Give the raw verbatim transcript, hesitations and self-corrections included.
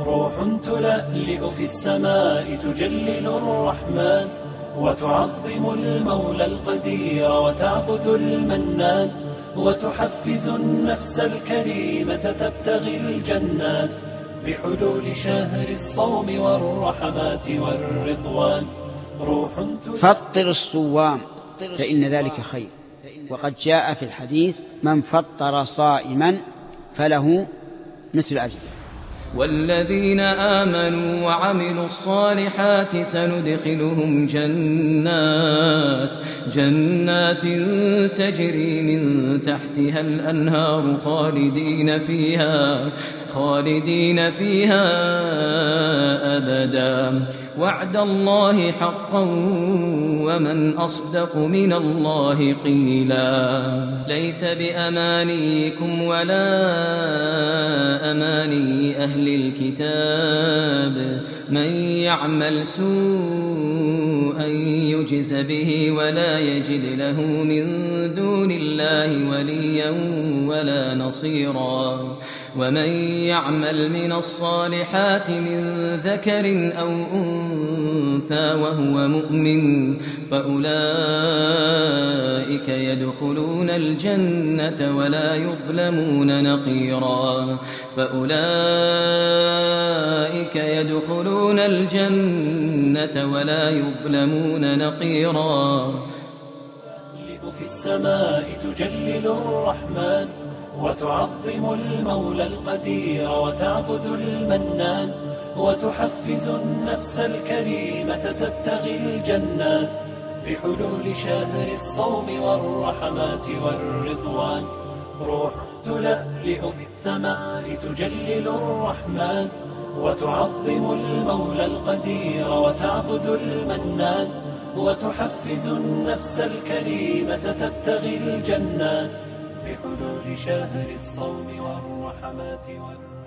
روح تلألئ في السماء تجلل الرحمن وتعظم المولى القدير وتعبد المنان وتحفز النفس الكريمة تبتغي الجنات بحلول شهر الصوم والرحمات والرضوان. روح فطر الصوام فإن ذلك خير، وقد جاء في الحديث من فطر صائما فله مثل أجره. والذين آمنوا وعملوا الصالحات سندخلهم جنات جنات تجري من تحتها الأنهار خالدين فيها خالدين فيها أبدا، وعد الله حقا ومن أصدق من الله قيلا. ليس بأمانيكم ولا أماني أهل الكتاب من يعمل سوءا يجز به ولا يجد له من دون الله وليا ولا نصيرا. ومن يعمل من الصالحات من ذكر أو أنثى وهو مؤمن فأولئك يدخلون الجنة ولا يظلمون نقيرا. فأولئك يدخلون الجنة ولا يظلمون نقيرا. في السماء تجلل الرحمن وتعظم المولى القدير وتعبد المنان وتحفز النفس الكريمة تبتغي الجنات بحلول شهر الصوم والرحمات والرضوان. روح تلألئ في السماء تجلل الرحمن وتعظم المولى القدير وتعبد المنان وتحفز النفس الكريمة تبتغي الجنات بحلول شهر الصوم والرحمات والرحمات.